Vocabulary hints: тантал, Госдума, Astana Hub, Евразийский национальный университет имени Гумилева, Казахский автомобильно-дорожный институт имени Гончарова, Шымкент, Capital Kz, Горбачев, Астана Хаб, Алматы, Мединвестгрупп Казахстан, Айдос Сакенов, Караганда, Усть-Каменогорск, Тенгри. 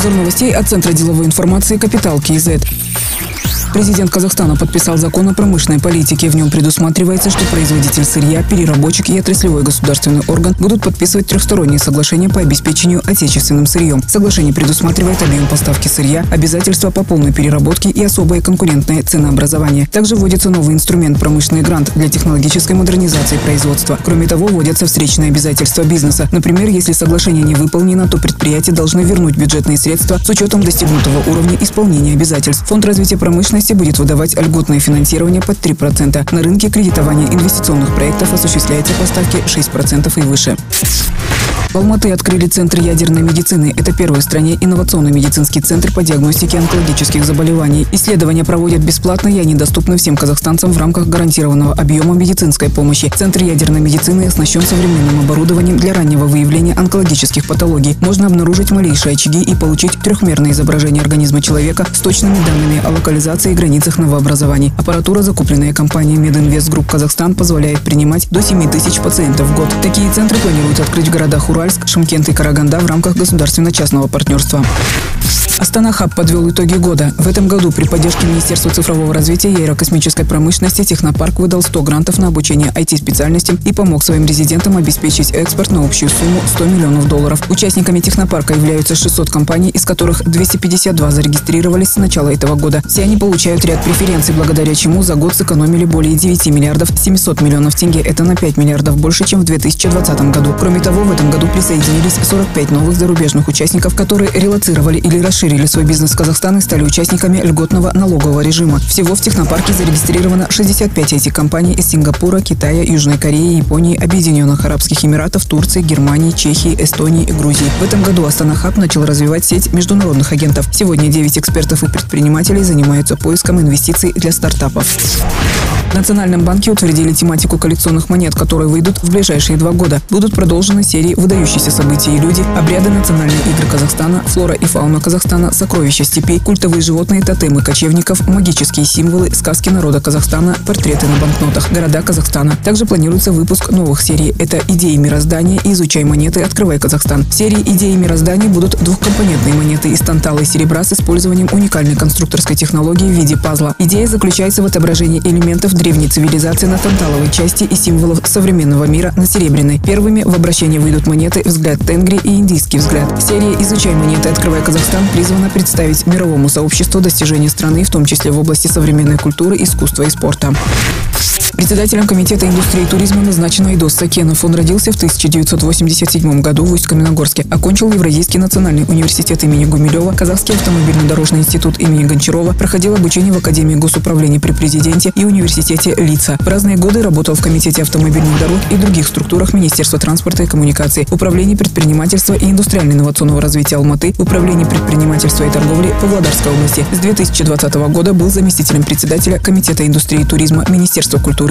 Обзор новостей от Центра деловой информации «Capital Kz». Президент Казахстана подписал закон о промышленной политике. В нем предусматривается, что производитель сырья, переработчик и отраслевой государственный орган будут подписывать трехсторонние соглашения по обеспечению отечественным сырьем. Соглашение предусматривает объем поставки сырья, обязательства по полной переработке и особое конкурентное ценообразование. Также вводится новый инструмент – промышленный грант для технологической модернизации производства. Кроме того, вводятся встречные обязательства бизнеса. Например, если соглашение не выполнено, то предприятия должны вернуть бюджетные средства с учетом достигнутого уровня исполнения обязательств. Фонд развития промышленности будет выдавать льготное финансирование под 3%. На рынке кредитование инвестиционных проектов осуществляется по ставке 6% и выше. В Алматы открыли Центр ядерной медицины. Это первый в стране инновационный медицинский центр по диагностике онкологических заболеваний. Исследования проводят бесплатно, и они доступны всем казахстанцам в рамках гарантированного объема медицинской помощи. Центр ядерной медицины оснащен современным оборудованием для раннего выявления онкологических патологий. Можно обнаружить малейшие очаги и получить трехмерное изображение организма человека с точными данными о локализации и границах новообразований. Аппаратура, закупленная компанией Мединвестгрупп Казахстан, позволяет принимать до 7000 пациентов в год. Такие центры планируют открыть в городах Урал, Шымкент и Караганда в рамках государственно-частного партнерства. Астана Хаб подвел итоги года. В этом году при поддержке Министерства цифрового развития и аэрокосмической промышленности технопарк выдал 100 грантов на обучение IT-специальностям и помог своим резидентам обеспечить экспорт на общую сумму $100 миллионов. Участниками технопарка являются 600 компаний, из которых 252 зарегистрировались с начала этого года. Все они получают ряд преференций, благодаря чему за год сэкономили более 9 700 000 000 тенге. Это на 5 миллиардов больше, чем в 2020 году. Кроме того, в этом году присоединились 45 новых зарубежных участников, которые релоцировали или расширили свой бизнес в Казахстан и стали участниками льготного налогового режима. Всего в технопарке зарегистрировано 65 IT-компаний из Сингапура, Китая, Южной Кореи, Японии, Объединенных Арабских Эмиратов, Турции, Германии, Чехии, Эстонии и Грузии. В этом году Astana Hub начал развивать сеть международных агентов. Сегодня 9 экспертов и предпринимателей занимаются поиском инвестиций для стартапов. В Национальном банке утвердили тематику коллекционных монет, которые выйдут в ближайшие 2 года. Будут продолжены серии «Выдающиеся события и люди», «Обряды национальные игры Казахстана», «Флора и фауна Казахстана», «Сокровища степей», «Культовые животные», «Тотемы кочевников», «Магические символы», «Сказки народа Казахстана», «Портреты на банкнотах», «Города Казахстана». Также планируется выпуск новых серий. Это «Идеи мироздания» и «Изучай монеты, открывай Казахстан». В серии «Идеи мироздания» будут двухкомпонентные монеты из тантала и серебра с использованием уникальной конструкторской технологии в виде пазла. Идея заключается в отображении элементов древней цивилизации на танталовой части и символов современного мира на серебряной. Первыми в обращение выйдут монеты «Взгляд Тенгри» и «Индийский взгляд». Серия «Изучай монеты, открывай Казахстан» призвана представить мировому сообществу достижения страны, в том числе в области современной культуры, искусства и спорта. Председателем комитета индустрии и туризма назначен Айдос Сакенов. Он родился в 1987 году в Усть-Каменогорске. Окончил Евразийский национальный университет имени Гумилева, Казахский автомобильно-дорожный институт имени Гончарова, проходил обучение в Академии госуправления при президенте и университете лица. В разные годы работал в комитете автомобильных дорог и других структурах Министерства транспорта и коммуникаций, Управлении предпринимательства и индустриально-инновационного развития Алматы, Управлении предпринимательства и торговли Павлодарской области. С 2020 года был заместителем председателя комитета индустрии и туризма Министерства культуры